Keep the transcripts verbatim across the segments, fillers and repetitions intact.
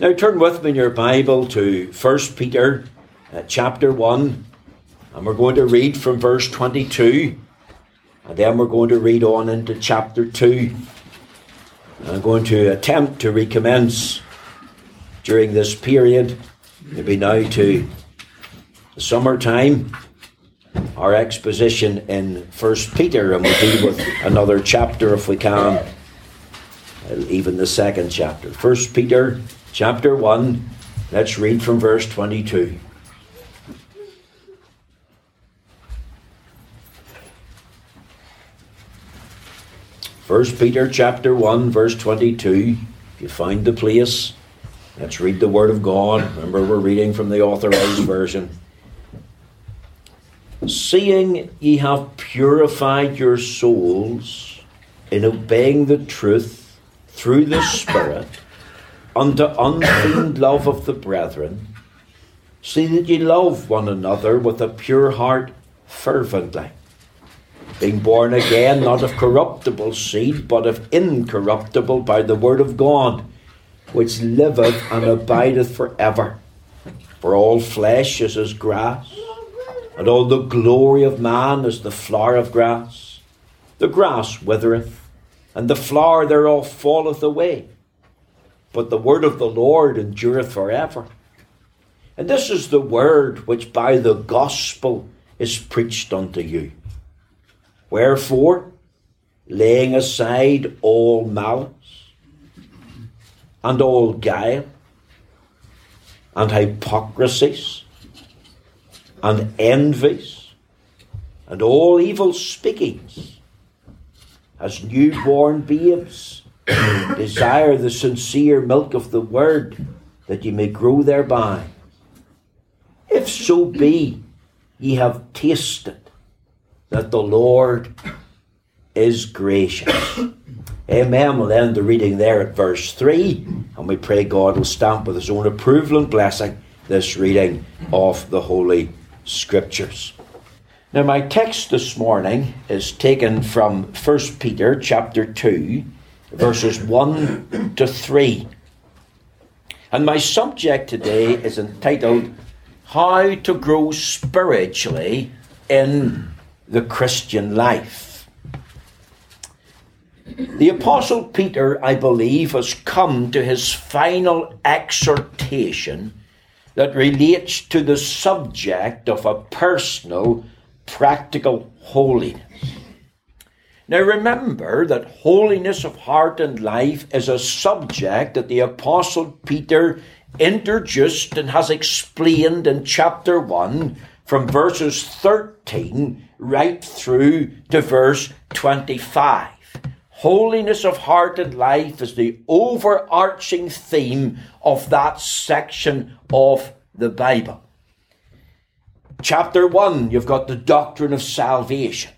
Now turn with me in your Bible to First Peter uh, chapter one, and we're going to read from verse twenty-two, and then we're going to read on into chapter two. I'm going to attempt to recommence during this period, maybe now to the summertime, our exposition in First Peter, and we'll deal with another chapter if we can, even the second chapter. First Peter chapter one, let's read from verse twenty-two. First Peter chapter one, verse twenty-two. If you find the place, let's read the Word of God. Remember, we're reading from the Authorized Version. Seeing ye have purified your souls in obeying the truth through the Spirit unto unfeigned love of the brethren, see that ye love one another with a pure heart fervently, being born again, not of corruptible seed, but of incorruptible, by the word of God, which liveth and abideth forever. For all flesh is as grass, and all the glory of man is the flower of grass. The grass withereth, and the flower thereof falleth away. But the word of the Lord endureth forever. And this is the word which by the gospel is preached unto you. Wherefore, laying aside all malice, and all guile, and hypocrisies, and envies, and all evil speakings, as newborn babes, desire the sincere milk of the word, that ye may grow thereby. If so be ye have tasted that the Lord is gracious. Amen. We'll end the reading there at verse three, and we pray God will stamp with his own approval and blessing this reading of the Holy Scriptures. Now, my text this morning is taken from First Peter chapter two, verses one to three. And my subject today is entitled, How to Grow Spiritually in the Christian life. The Apostle Peter, I believe, has come to his final exhortation that relates to the subject of a personal, practical holiness. Now remember that holiness of heart and life is a subject that the Apostle Peter introduced and has explained in chapter one, from verses thirteen right through to verse twenty-five. Holiness of heart and life is the overarching theme of that section of the Bible. Chapter one, you've got the doctrine of salvation.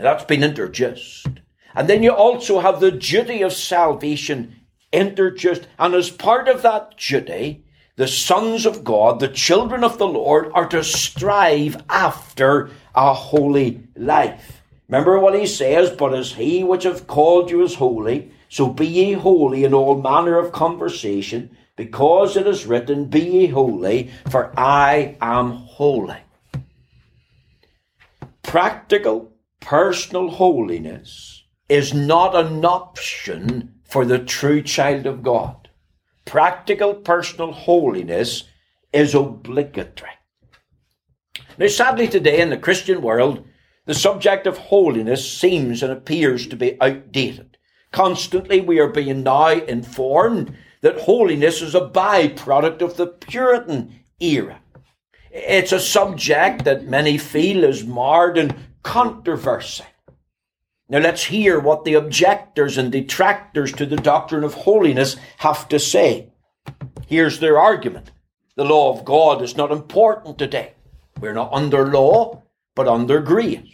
That's been introduced. And then you also have the duty of salvation introduced. And as part of that duty, the sons of God, the children of the Lord, are to strive after a holy life. Remember what he says, but as he which hath called you is holy, so be ye holy in all manner of conversation, because it is written, be ye holy, for I am holy. Practical, personal holiness is not an option for the true child of God. Practical personal holiness is obligatory. Now, sadly, today in the Christian world, the subject of holiness seems and appears to be outdated. Constantly, we are being now informed that holiness is a byproduct of the Puritan era. It's a subject that many feel is marred in controversy. Now let's hear what the objectors and detractors to the doctrine of holiness have to say. Here's their argument. The law of God is not important today. We're not under law, but under grace.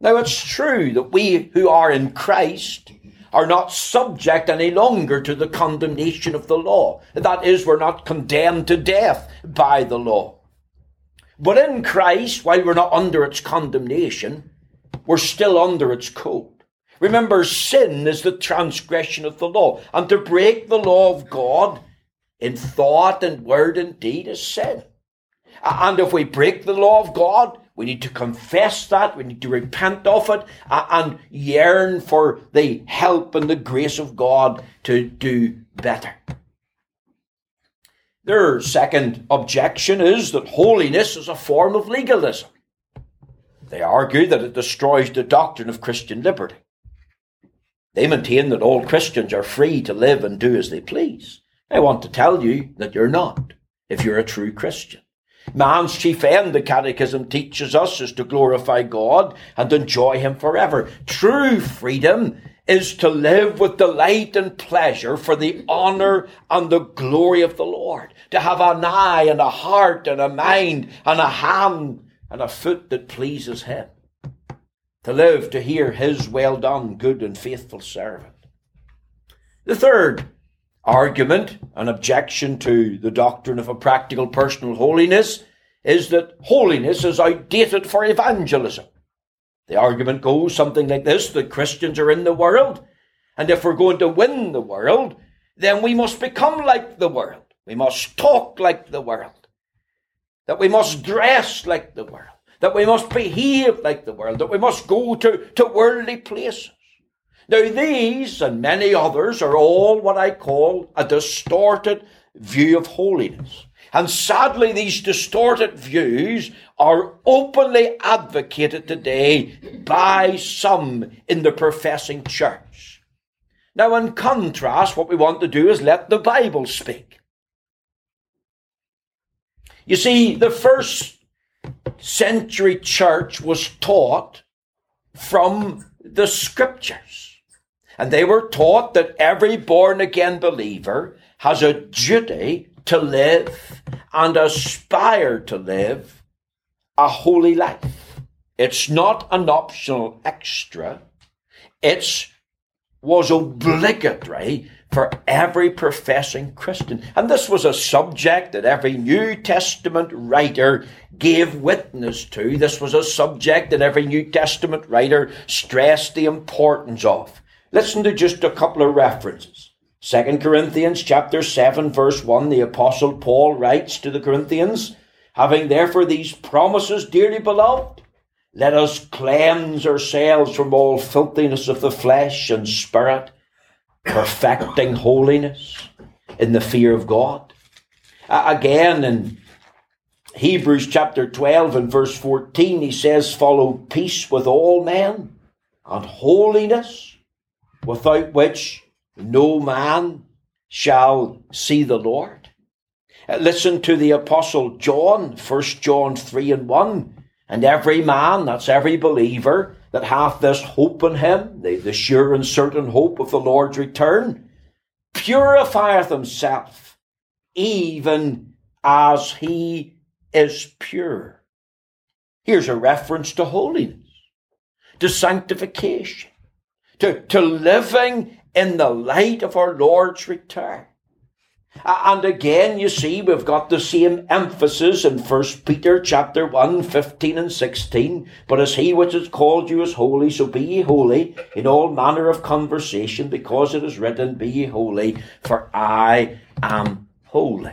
Now it's true that we who are in Christ are not subject any longer to the condemnation of the law. That is, we're not condemned to death by the law. But in Christ, while we're not under its condemnation, we're still under its code. Remember, sin is the transgression of the law. And to break the law of God in thought and word and deed is sin. And if we break the law of God, we need to confess that. We need to repent of it and yearn for the help and the grace of God to do better. Their second objection is that holiness is a form of legalism. They argue that it destroys the doctrine of Christian liberty. They maintain that all Christians are free to live and do as they please. I want to tell you that you're not, if you're a true Christian. Man's chief end, the Catechism teaches us, is to glorify God and enjoy Him forever. True freedom is to live with delight and pleasure for the honour and the glory of the Lord. To have an eye and a heart and a mind and a hand and a foot that pleases Him. To live to hear His well done, good and faithful servant. The third argument, an objection to the doctrine of a practical personal holiness, is that holiness is outdated for evangelism. The argument goes something like this, that Christians are in the world, and if we're going to win the world, then we must become like the world. We must talk like the world. That we must dress like the world. That we must behave like the world. That we must go to, to worldly places. Now these and many others are all what I call a distorted view of holiness. And sadly, these distorted views are openly advocated today by some in the professing church. Now, in contrast, what we want to do is let the Bible speak. You see, the first century church was taught from the Scriptures. And they were taught that every born-again believer has a duty to live and aspire to live a holy life. It's not an optional extra. It was obligatory for every professing Christian. And this was a subject that every New Testament writer gave witness to. This was a subject that every New Testament writer stressed the importance of. Listen to just a couple of references. Second Corinthians chapter seven, verse one, the Apostle Paul writes to the Corinthians, having therefore these promises, dearly beloved, let us cleanse ourselves from all filthiness of the flesh and spirit, perfecting holiness in the fear of God. Again, in Hebrews chapter twelve and verse fourteen, he says, follow peace with all men and holiness, without which no man shall see the Lord. Listen to the Apostle John, First John three and one. And every man, that's every believer, that hath this hope in him, the, the sure and certain hope of the Lord's return, purifieth himself, even as he is pure. Here's a reference to holiness, to sanctification, to, to living in the light of our Lord's return. And again, you see, we've got the same emphasis in First Peter chapter one, fifteen and sixteen. But as he which has called you is holy, so be ye holy in all manner of conversation, because it is written, be ye holy, for I am holy.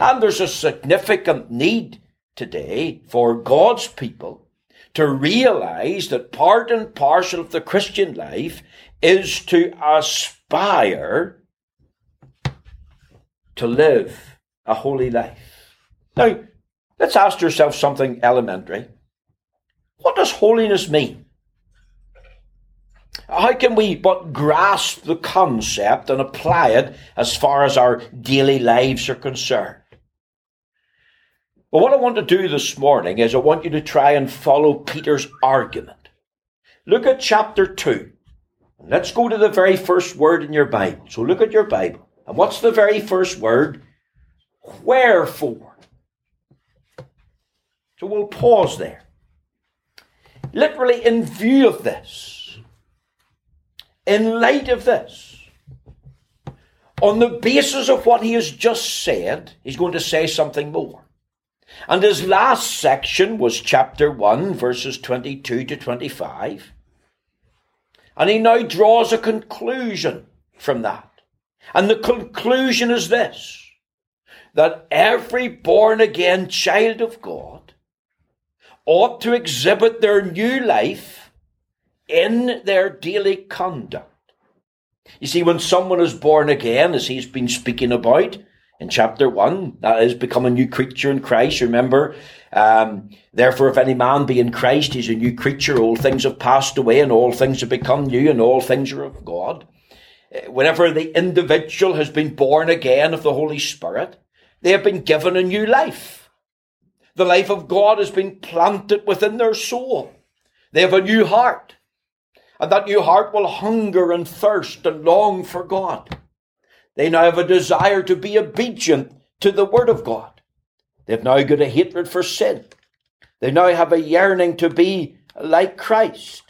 And there's a significant need today for God's people to realize that part and parcel of the Christian life is to aspire to live a holy life. Now, let's ask yourself something elementary. What does holiness mean? How can we but grasp the concept and apply it as far as our daily lives are concerned? Well, what I want to do this morning is I want you to try and follow Peter's argument. Look at chapter two. Let's go to the very first word in your Bible. So look at your Bible. And what's the very first word? Wherefore. So we'll pause there. Literally in view of this. In light of this. On the basis of what he has just said, he's going to say something more. And his last section was chapter one, verses twenty-two to twenty-five. And he now draws a conclusion from that. And the conclusion is this, that every born-again child of God ought to exhibit their new life in their daily conduct. You see, when someone is born again, as he's been speaking about in chapter one, that is, become a new creature in Christ. Remember, um, therefore, if any man be in Christ, he's a new creature. All things have passed away, and all things have become new, and all things are of God. Whenever the individual has been born again of the Holy Spirit, they have been given a new life. The life of God has been planted within their soul. They have a new heart. And that new heart will hunger and thirst and long for God. They now have a desire to be obedient to the Word of God. They've now got a hatred for sin. They now have a yearning to be like Christ.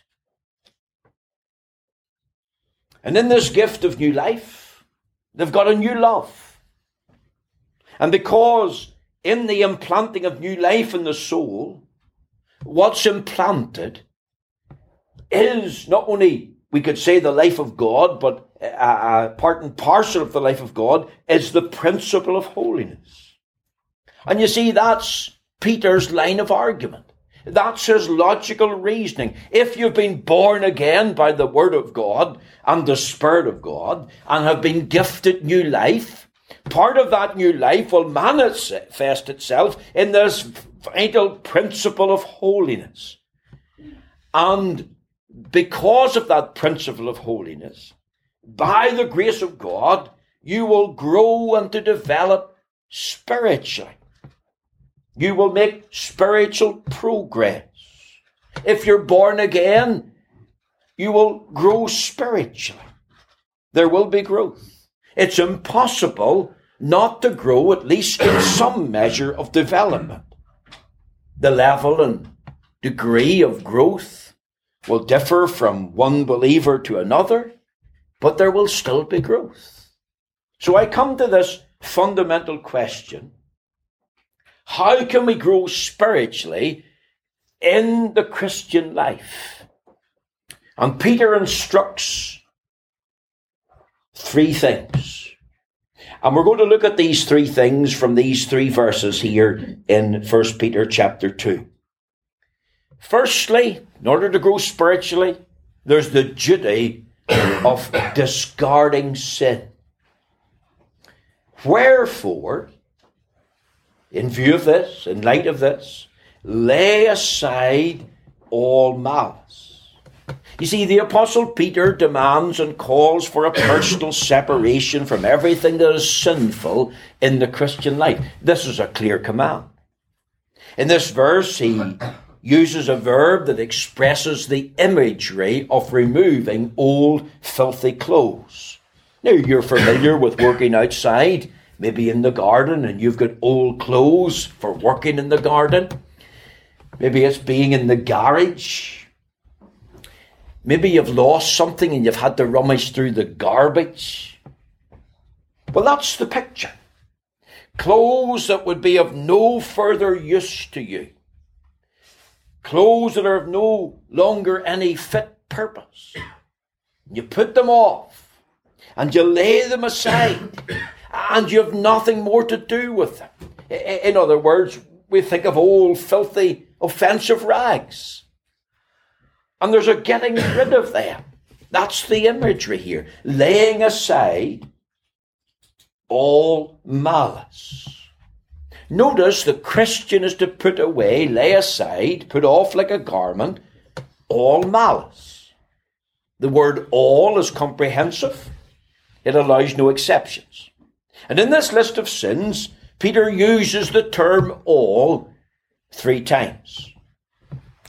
And in this gift of new life, they've got a new love. And because in the implanting of new life in the soul, what's implanted is not only, we could say, the life of God, but a part and parcel of the life of God is the principle of holiness. And you see, that's Peter's line of argument. That's his logical reasoning. If you've been born again by the Word of God and the Spirit of God and have been gifted new life, part of that new life will manifest itself in this vital principle of holiness. And because of that principle of holiness, by the grace of God, you will grow and to develop spiritually. You will make spiritual progress. If you're born again, you will grow spiritually. There will be growth. It's impossible not to grow, at least in some measure of development. The level and degree of growth will differ from one believer to another, but there will still be growth. So I come to this fundamental question. How can we grow spiritually in the Christian life? And Peter instructs three things. And we're going to look at these three things from these three verses here in First Peter chapter two. Firstly, in order to grow spiritually, there's the duty of discarding sin. Wherefore, in view of this, in light of this, lay aside all malice. You see, the Apostle Peter demands and calls for a personal separation from everything that is sinful in the Christian life. This is a clear command. In this verse, he uses a verb that expresses the imagery of removing old, filthy clothes. Now, you're familiar with working outside, maybe in the garden, and you've got old clothes for working in the garden. Maybe it's being in the garage. Maybe you've lost something and you've had to rummage through the garbage. Well, that's the picture. Clothes that would be of no further use to you. Clothes that are of no longer any fit purpose. You put them off and you lay them aside. And you have nothing more to do with them. In other words, we think of old, filthy, offensive rags. And there's a getting rid of them. That's the imagery here. Laying aside all malice. Notice the Christian is to put away, lay aside, put off like a garment, all malice. The word all is comprehensive. It allows no exceptions. And in this list of sins, Peter uses the term all three times.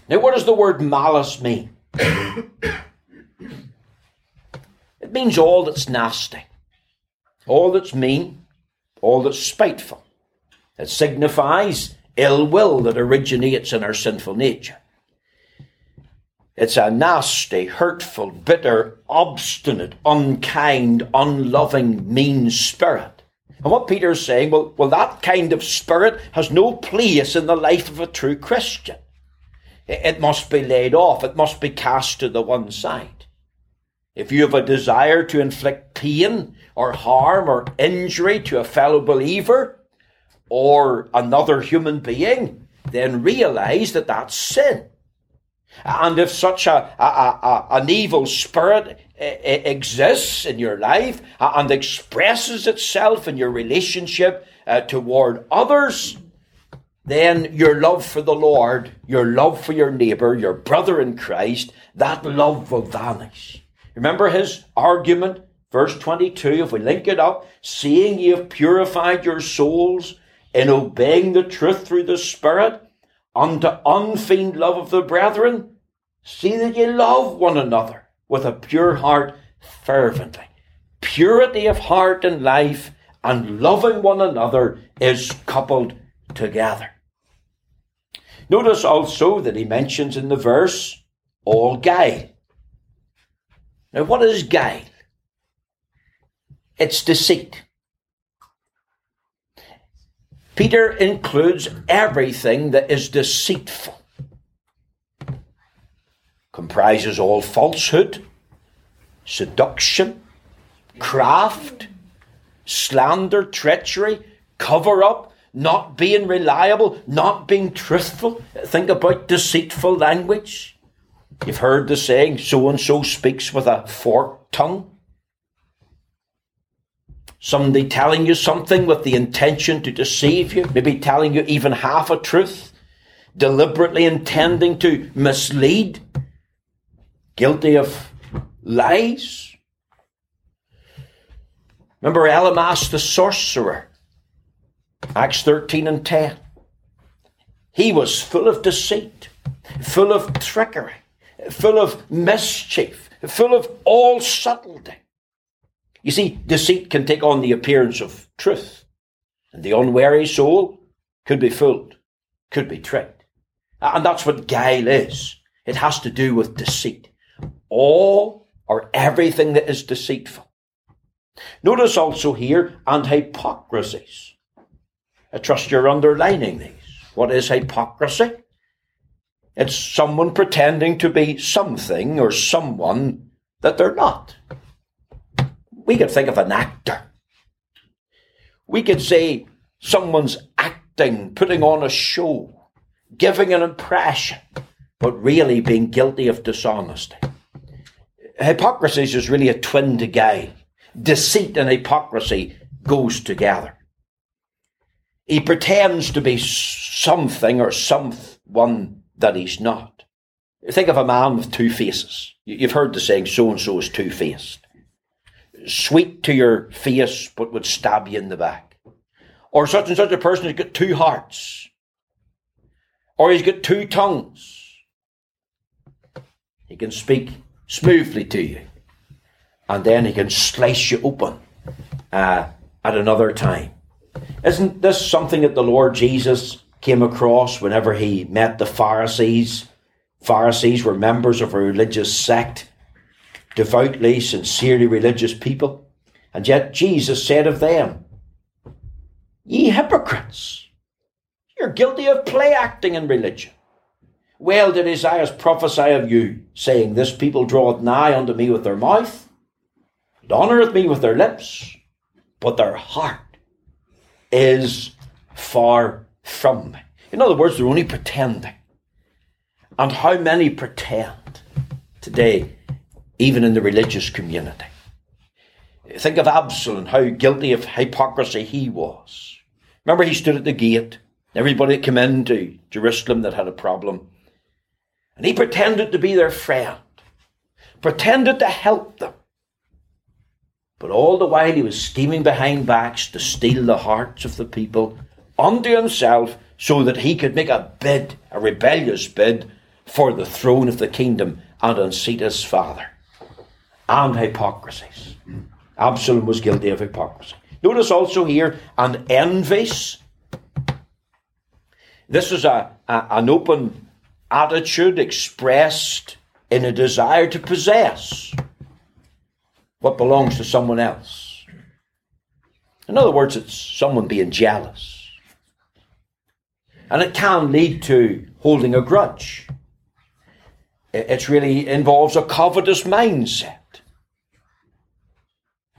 Now, what does the word malice mean? It means all that's nasty, all that's mean, all that's spiteful. It signifies ill will that originates in our sinful nature. It's a nasty, hurtful, bitter, obstinate, unkind, unloving, mean spirit. And what Peter's saying, well, well, that kind of spirit has no place in the life of a true Christian. It must be laid off. It must be cast to the one side. If you have a desire to inflict pain or harm or injury to a fellow believer or another human being, then realize that that's sin. And if such a, a, a an evil spirit exists in your life and expresses itself in your relationship uh, toward others, then your love for the Lord, your love for your neighbour, your brother in Christ, that love will vanish. Remember his argument, verse twenty-two, if we link it up, seeing ye have purified your souls in obeying the truth through the Spirit, unto unfeigned love of the brethren, see that ye love one another with a pure heart fervently. Purity of heart and life and loving one another is coupled together. Notice also that he mentions in the verse, all guile. Now what is guile? It's deceit. Peter includes everything that is deceitful. Comprises all falsehood, seduction, craft, slander, treachery, cover-up, not being reliable, not being truthful. Think about deceitful language. You've heard the saying, so-and-so speaks with a forked tongue. Somebody telling you something with the intention to deceive you, maybe telling you even half a truth, deliberately intending to mislead, guilty of lies. Remember Elymas the sorcerer, Acts thirteen and ten. He was full of deceit, full of trickery, full of mischief, full of all subtlety. You see, deceit can take on the appearance of truth, and the unwary soul could be fooled, could be tricked. And that's what guile is. It has to do with deceit. All or everything that is deceitful. Notice also here, and hypocrisies. I trust you're underlining these. What is hypocrisy? It's someone pretending to be something or someone that they're not. We could think of an actor. We could say someone's acting, putting on a show, giving an impression, but really being guilty of dishonesty. Hypocrisy is really a twin to guile. Deceit and hypocrisy goes together. He pretends to be something or someone that he's not. Think of a man with two faces. You've heard the saying, so-and-so is two-faced. Sweet to your face, but would stab you in the back. Or such and such a person has got two hearts. Or he's got two tongues. He can speak smoothly to you. And then he can slice you open uh, at another time. Isn't this something that the Lord Jesus came across whenever he met the Pharisees? Pharisees were members of a religious sect, devoutly, sincerely religious people. And yet Jesus said of them, ye hypocrites, you're guilty of play acting in religion. Well did Isaiah prophesy of you, saying, this people draweth nigh unto me with their mouth, and honoureth me with their lips, but their heart is far from me. In other words, they're only pretending. And how many pretend today, even in the religious community? Think of Absalom, how guilty of hypocrisy he was. Remember, he stood at the gate, everybody that came into Jerusalem that had a problem, and he pretended to be their friend, pretended to help them. But all the while he was scheming behind backs to steal the hearts of the people unto himself so that he could make a bid, a rebellious bid, for the throne of the kingdom and unseat his father. And hypocrisies. Absalom was guilty of hypocrisy. Notice also here, and envies. This is a, a, an open attitude expressed in a desire to possess what belongs to someone else. In other words, it's someone being jealous. And it can lead to holding a grudge. It really involves a covetous mindset.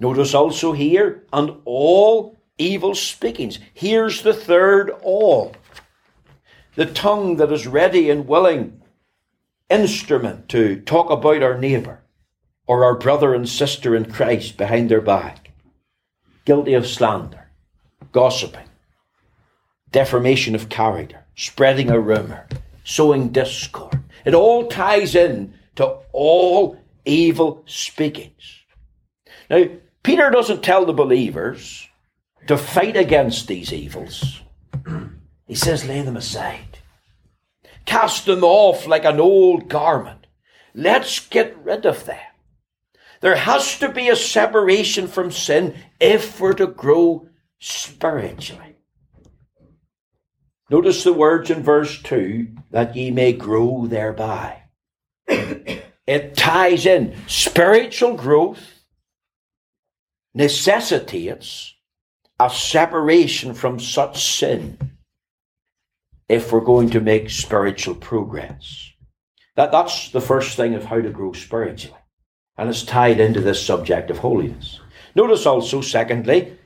Notice also here, and all evil speakings. Here's the third all. The tongue that is ready and willing instrument to talk about our neighbour or our brother and sister in Christ behind their back. Guilty of slander, gossiping, defamation of character, spreading a rumour, sowing discord. It all ties in to all evil speakings. Now, Peter doesn't tell the believers to fight against these evils. He says, lay them aside. Cast them off like an old garment. Let's get rid of them. There has to be a separation from sin if we're to grow spiritually. Notice the words in verse two, that ye may grow thereby. It ties in. Spiritual growth necessitates a separation from such sin if we're going to make spiritual progress. That, that's the first thing of how to grow spiritually. And it's tied into this subject of holiness. Notice also, secondly,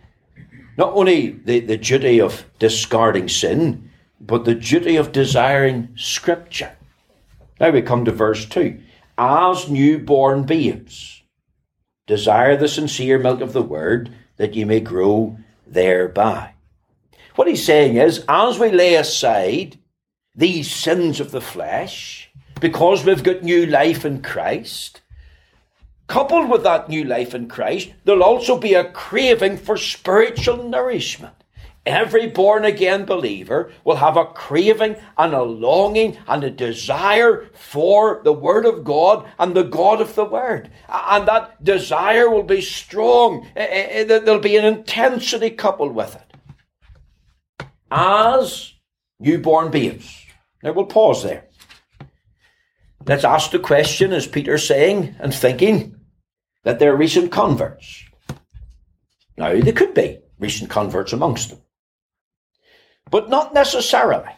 not only the, the duty of discarding sin, but the duty of desiring Scripture. Now we come to verse two. As newborn babes, desire the sincere milk of the word, that ye may grow thereby. What he's saying is, as we lay aside these sins of the flesh, because we've got new life in Christ, coupled with that new life in Christ, there'll also be a craving for spiritual nourishment. Every born-again believer will have a craving and a longing and a desire for the Word of God and the God of the Word. And that desire will be strong. There'll be an intensity coupled with it. As newborn babes. Now we'll pause there. Let's ask the question, is Peter saying and thinking that they're recent converts? Now, there could be recent converts amongst them. But not necessarily.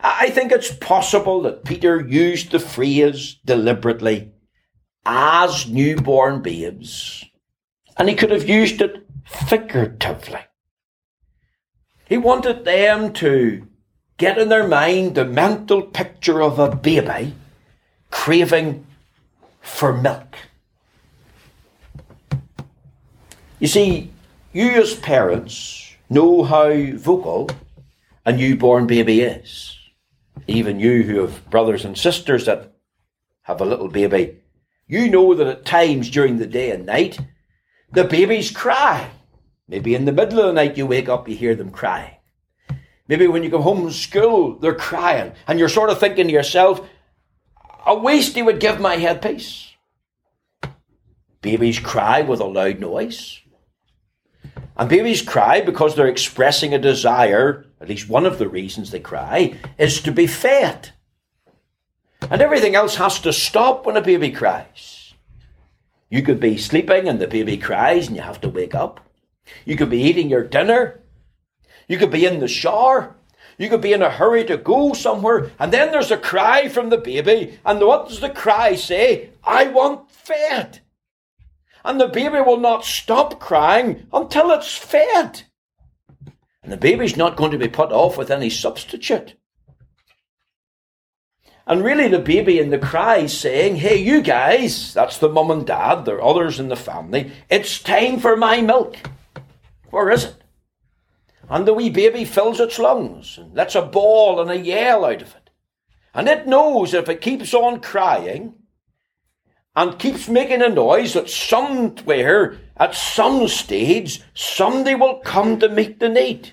I think it's possible that Peter used the phrase deliberately, as newborn babes, and he could have used it figuratively. He wanted them to get in their mind the mental picture of a baby craving for milk. You see, you as parents know how vocal a newborn baby is. Even you who have brothers and sisters that have a little baby, you know that at times during the day and night, the babies cry. Maybe in the middle of the night you wake up, you hear them crying. Maybe when you go home from school, they're crying. And you're sort of thinking to yourself, I wish they would give my headpiece. Babies cry with a loud noise. And babies cry because they're expressing a desire, at least one of the reasons they cry, is to be fed. And everything else has to stop when a baby cries. You could be sleeping and the baby cries and you have to wake up. You could be eating your dinner. You could be in the shower. You could be in a hurry to go somewhere. And then there's a cry from the baby. And what does the cry say? I want fed. And the baby will not stop crying until it's fed. And the baby's not going to be put off with any substitute. And really the baby in the cry is saying, hey, you guys, that's the mum and dad, there are others in the family, it's time for my milk. Where is it? And the wee baby fills its lungs and lets a bawl and a yell out of it. And it knows if it keeps on crying and keeps making a noise that somewhere, at some stage, somebody will come to meet the need.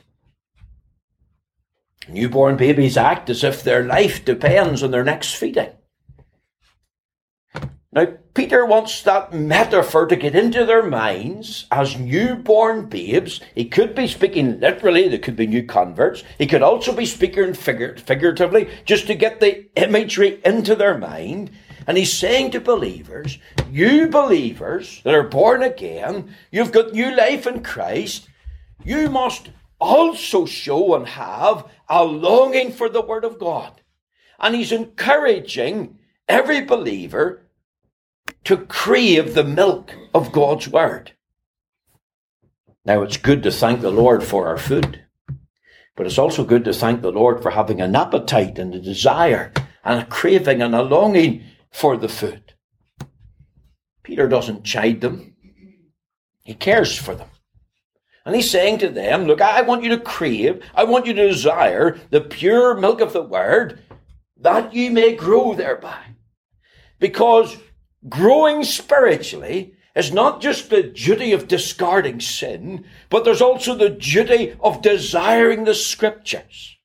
Newborn babies act as if their life depends on their next feeding. Now, Peter wants that metaphor to get into their minds as newborn babes. He could be speaking literally, there could be new converts. He could also be speaking figur- figuratively, just to get the imagery into their mind. And he's saying to believers, you believers that are born again, you've got new life in Christ, you must also show and have a longing for the Word of God. And he's encouraging every believer to crave the milk of God's word. Now, it's good to thank the Lord for our food, but it's also good to thank the Lord for having an appetite and a desire and a craving and a longing for the food. Peter doesn't chide them. He cares for them. And he's saying to them, look, I want you to crave, I want you to desire the pure milk of the word, that you may grow thereby. Because growing spiritually is not just the duty of discarding sin, but there's also the duty of desiring the scriptures.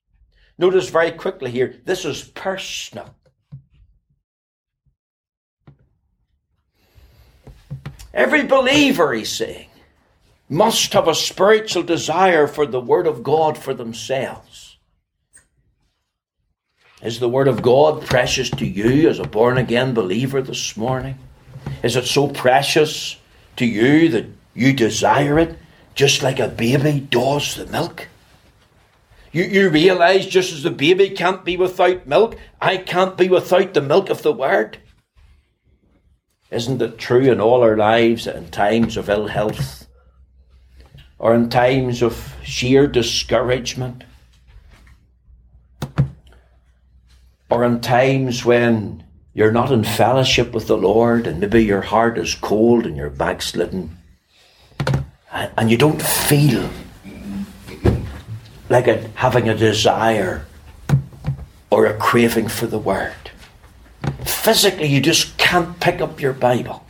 Notice very quickly here, this is personal. Every believer, he's saying, must have a spiritual desire for the Word of God for themselves. Is the Word of God precious to you as a born-again believer this morning? Is it so precious to you that you desire it just like a baby does the milk? You, you realize just as the baby can't be without milk, I can't be without the milk of the Word. Isn't it true in all our lives that in times of ill health, or in times of sheer discouragement, or in times when you're not in fellowship with the Lord and maybe your heart is cold and you're backslidden and you don't feel like having a desire or a craving for the Word. Physically, you just can't pick up your Bible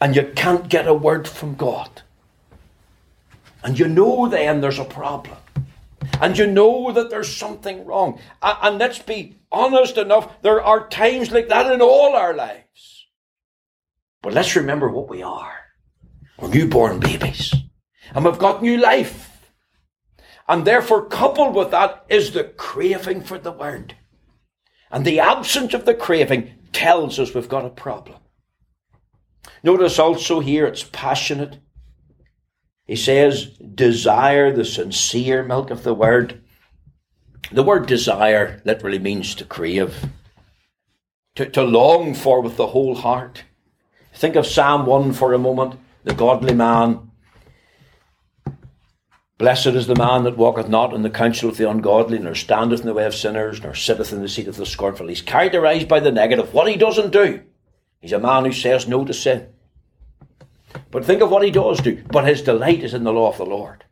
and you can't get a word from God. And you know then there's a problem. And you know that there's something wrong. And let's be honest enough, there are times like that in all our lives. But let's remember what we are. We're newborn babies. And we've got new life. And therefore, coupled with that is the craving for the word. And the absence of the craving tells us we've got a problem. Notice also here it's passionate. He says, desire the sincere milk of the word. The word desire literally means to crave, to, to long for with the whole heart. Think of Psalm one for a moment, the godly man. Blessed is the man that walketh not in the counsel of the ungodly, nor standeth in the way of sinners, nor sitteth in the seat of the scornful. He's characterized by the negative, what he doesn't do. He's a man who says no to sin. But think of what he does do. But his delight is in the law of the Lord.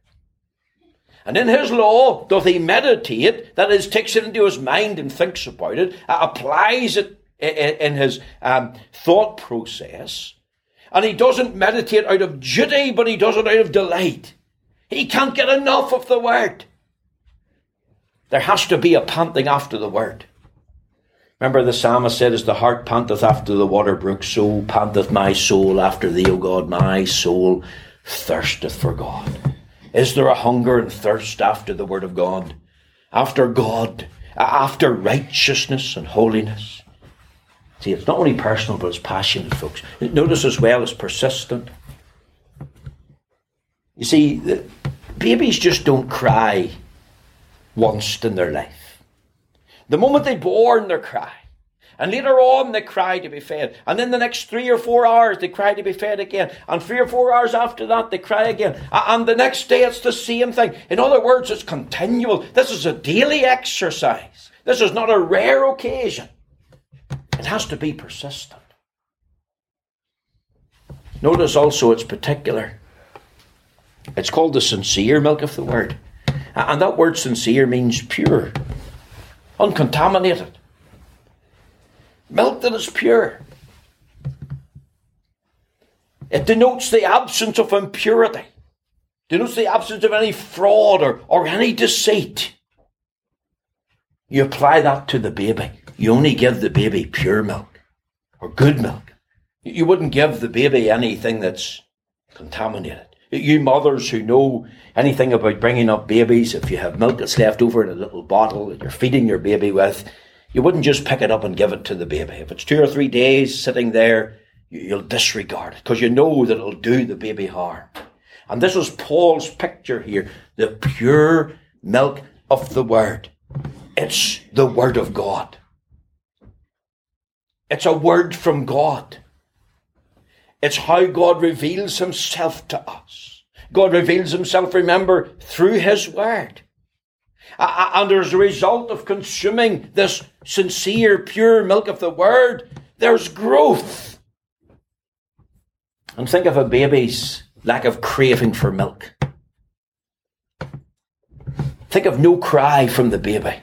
And in his law doth he meditate, that is, takes it into his mind and thinks about it, applies it in his um, thought process. And he doesn't meditate out of duty, but he does it out of delight. He can't get enough of the word. There has to be a panting after the word. Remember the psalmist said, as the hart panteth after the water brook, so panteth my soul after thee, O God. My soul thirsteth for God. Is there a hunger and thirst after the word of God? After God? After righteousness and holiness? See, it's not only personal, but it's passionate, folks. Notice as well, it's persistent. You see, the babies just don't cry once in their life. The moment they're born, they cry. And later on, they cry to be fed. And then the next three or four hours, they cry to be fed again. And three or four hours after that, they cry again. And the next day, it's the same thing. In other words, it's continual. This is a daily exercise. This is not a rare occasion. It has to be persistent. Notice also it's particular. It's called the sincere milk of the word. And that word sincere means pure. Uncontaminated. Milk that is pure. It denotes the absence of impurity. Denotes the absence of any fraud or, or any deceit. You apply that to the baby. You only give the baby pure milk or good milk. You wouldn't give the baby anything that's contaminated. You mothers who know anything about bringing up babies, if you have milk that's left over in a little bottle that you're feeding your baby with, you wouldn't just pick it up and give it to the baby. If it's two or three days sitting there, you'll disregard it because you know that it'll do the baby harm. And this is Paul's picture here, the pure milk of the Word. It's the Word of God. It's a word from God. It's how God reveals himself to us. God reveals himself, remember, through his word. And as a result of consuming this sincere, pure milk of the word, there's growth. And think of a baby's lack of craving for milk. Think of no cry from the baby.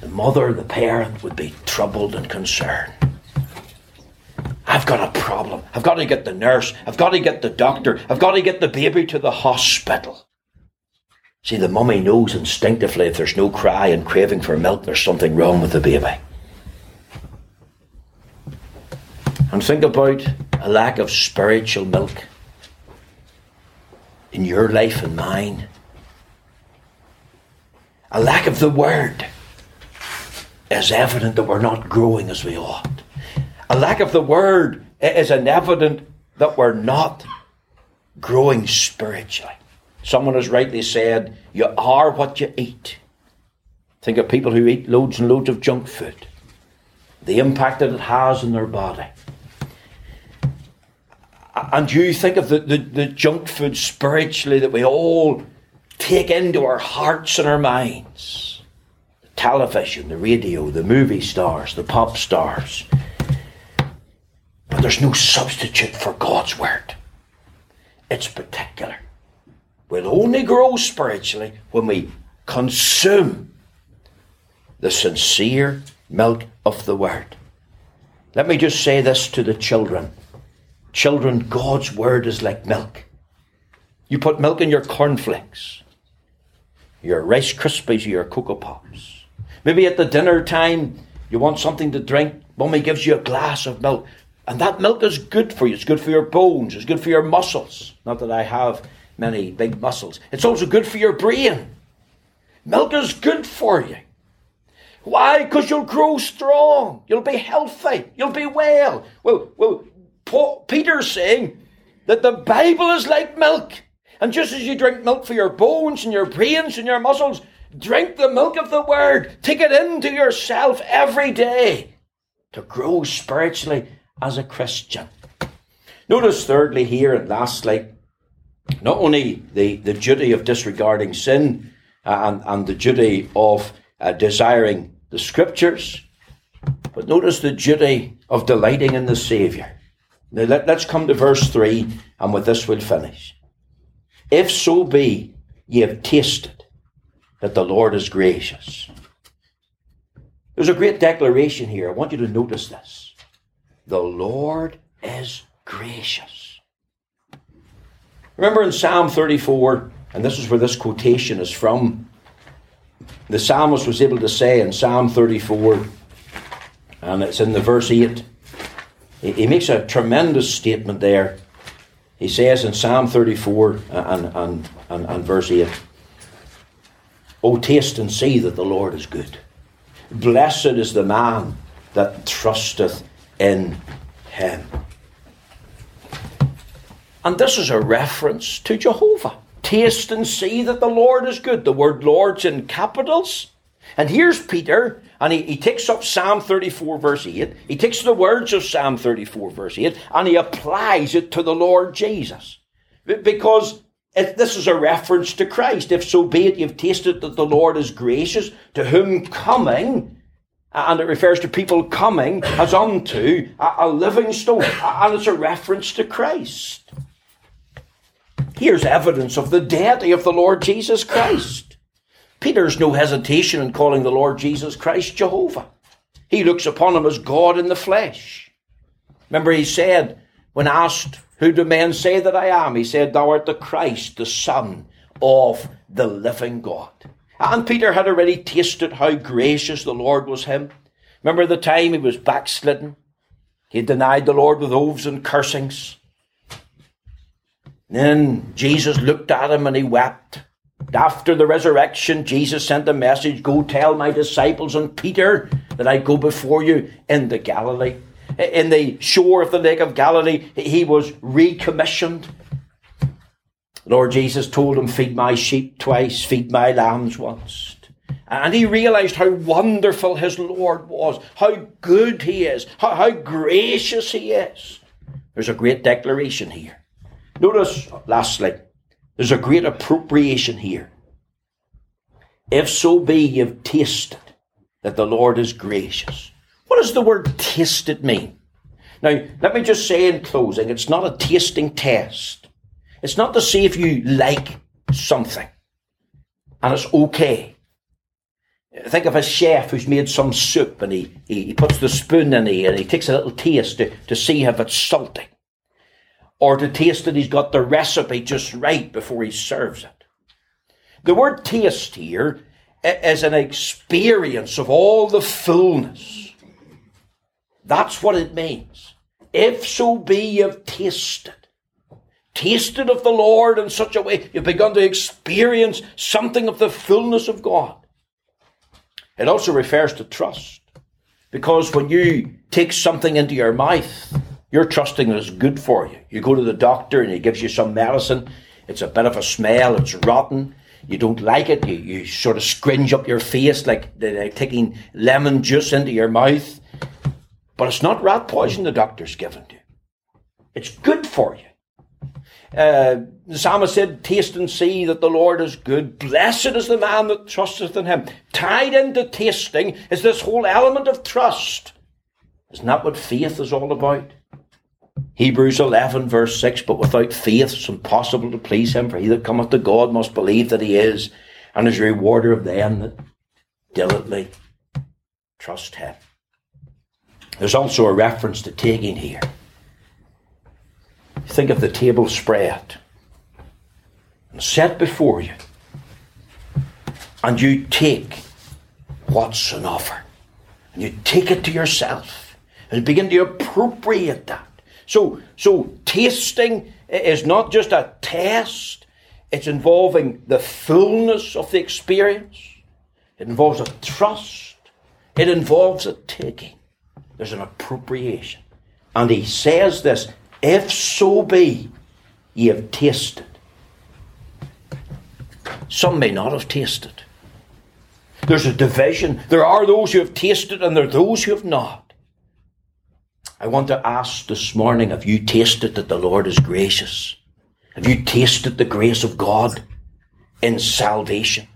The mother, the parent would be troubled and concerned. I've got a problem. I've got to get the nurse. I've got to get the doctor. I've got to get the baby to the hospital. See, the mummy knows instinctively if there's no cry and craving for milk, there's something wrong with the baby. And think about a lack of spiritual milk in your life and mine. A lack of the word is evident that we're not growing as we ought. A lack of the word is an evident that we're not growing spiritually. Someone has rightly said, you are what you eat. Think of people who eat loads and loads of junk food, the impact that it has on their body. And you think of the, the, the junk food spiritually that we all take into our hearts and our minds. The television, the radio, the movie stars, the pop stars. But there's no substitute for God's word. It's particular. We'll only grow spiritually when we consume the sincere milk of the word. Let me just say this to the children. Children, God's word is like milk. You put milk in your cornflakes, your Rice Krispies, your Cocoa Pops. Maybe at the dinner time, you want something to drink. Mummy gives you a glass of milk. And that milk is good for you. It's good for your bones. It's good for your muscles. Not that I have many big muscles. It's also good for your brain. Milk is good for you. Why? Because you'll grow strong. You'll be healthy. You'll be well. Well, well, Paul, Peter's saying that the Bible is like milk. And just as you drink milk for your bones and your brains and your muscles, drink the milk of the word. Take it into yourself every day to grow spiritually as a Christian. Notice thirdly here and lastly, not only the, the duty of disregarding sin and, and the duty of uh, desiring the Scriptures, but notice the duty of delighting in the Saviour. Now let, let's come to verse three, and with this we'll finish. If so be ye have tasted that the Lord is gracious. There's a great declaration here. I want you to notice this. The Lord is gracious. Remember in Psalm thirty-four, and this is where this quotation is from, the psalmist was able to say in Psalm thirty-four, and it's in the verse eight, he makes a tremendous statement there. He says in Psalm thirty-four and, and, and, and verse eight, O taste and see that the Lord is good. Blessed is the man that trusteth in him. And this is a reference to Jehovah. Taste and see that the Lord is good. The word Lord's in capitals. And here's Peter, and he, he takes up Psalm thirty-four verse eight. He takes the words of Psalm thirty-four verse eight, and he applies it to the Lord Jesus. Because it, this is a reference to Christ. If so be it, you've tasted that the Lord is gracious, to whom coming, and it refers to people coming as unto a, a living stone. And it's a reference to Christ. Here's evidence of the deity of the Lord Jesus Christ. Peter's no hesitation in calling the Lord Jesus Christ Jehovah. He looks upon him as God in the flesh. Remember he said, when asked, who do men say that I am? He said, thou art the Christ, the Son of the living God. And Peter had already tasted how gracious the Lord was him. Remember the time he was backslidden? He denied the Lord with oaths and cursings. Then Jesus looked at him and he wept. After the resurrection, Jesus sent a message, go tell my disciples and Peter that I go before you in the Galilee. In the shore of the Lake of Galilee, he was recommissioned. Lord Jesus told him, feed my sheep twice, feed my lambs once. And he realized how wonderful his Lord was, how good he is, how, how gracious he is. There's a great declaration here. Notice, lastly, there's a great appropriation here. If so be you've tasted that the Lord is gracious. What does the word tasted mean? Now, let me just say in closing, it's not a tasting test. It's not to see if you like something and it's okay. Think of a chef who's made some soup and he, he, he puts the spoon in it and he takes a little taste to, to see if it's salty. Or to taste that he's got the recipe just right before he serves it. The word taste here is an experience of all the fullness. That's what it means. If so be you've tasted. Tasted of the Lord in such a way you've begun to experience something of the fullness of God. It also refers to trust. Because when you take something into your mouth, you're trusting that it's good for you. You go to the doctor and he gives you some medicine. It's a bit of a smell. It's rotten. You don't like it. You, you sort of scringe up your face like, like taking lemon juice into your mouth. But it's not rat poison the doctor's given you. It's good for you. Uh, the psalmist said, taste and see that the Lord is good. Blessed is the man that trusteth in him. Tied into tasting is this whole element of trust. Isn't that what faith is all about? Hebrews eleven verse six, but without faith it's impossible to please him, for he that cometh to God must believe that he is, and is a rewarder of them that diligently trust him. There's also a reference to taking here. Think of the table spread and set before you, and you take what's on offer, and you take it to yourself and begin to appropriate that. So, so tasting is not just a test; it's involving the fullness of the experience. It involves a trust. It involves a taking. There's an appropriation, and he says this. If so be ye have tasted. Some may not have tasted. There's a division. There are those who have tasted and there are those who have not. I want to ask this morning, have you tasted that the Lord is gracious? Have you tasted the grace of God in salvation?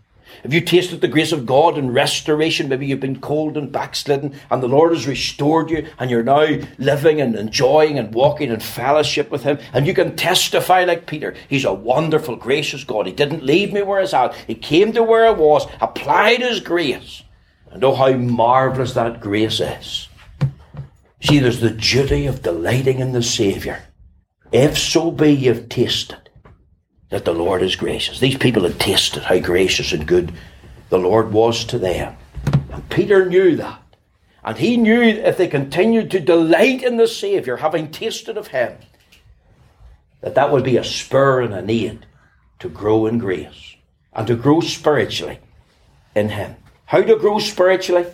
Have you tasted the grace of God in restoration? Maybe you've been cold and backslidden and the Lord has restored you and you're now living and enjoying and walking in fellowship with him. And you can testify like Peter. He's a wonderful, gracious God. He didn't leave me where I was at. He came to where I was, applied his grace. And oh, how marvellous that grace is. See, there's the duty of delighting in the Saviour. If so be you've tasted that the Lord is gracious. These people had tasted how gracious and good the Lord was to them. And Peter knew that. And he knew if they continued to delight in the Saviour, having tasted of him, that that would be a spur and an aid to grow in grace and to grow spiritually in him. How to grow spiritually?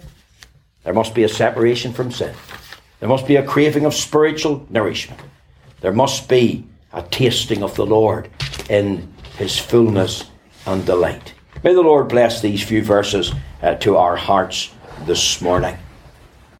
There must be a separation from sin. There must be a craving of spiritual nourishment. There must be a tasting of the Lord in his fullness and delight. May the Lord bless these few verses uh, to our hearts this morning.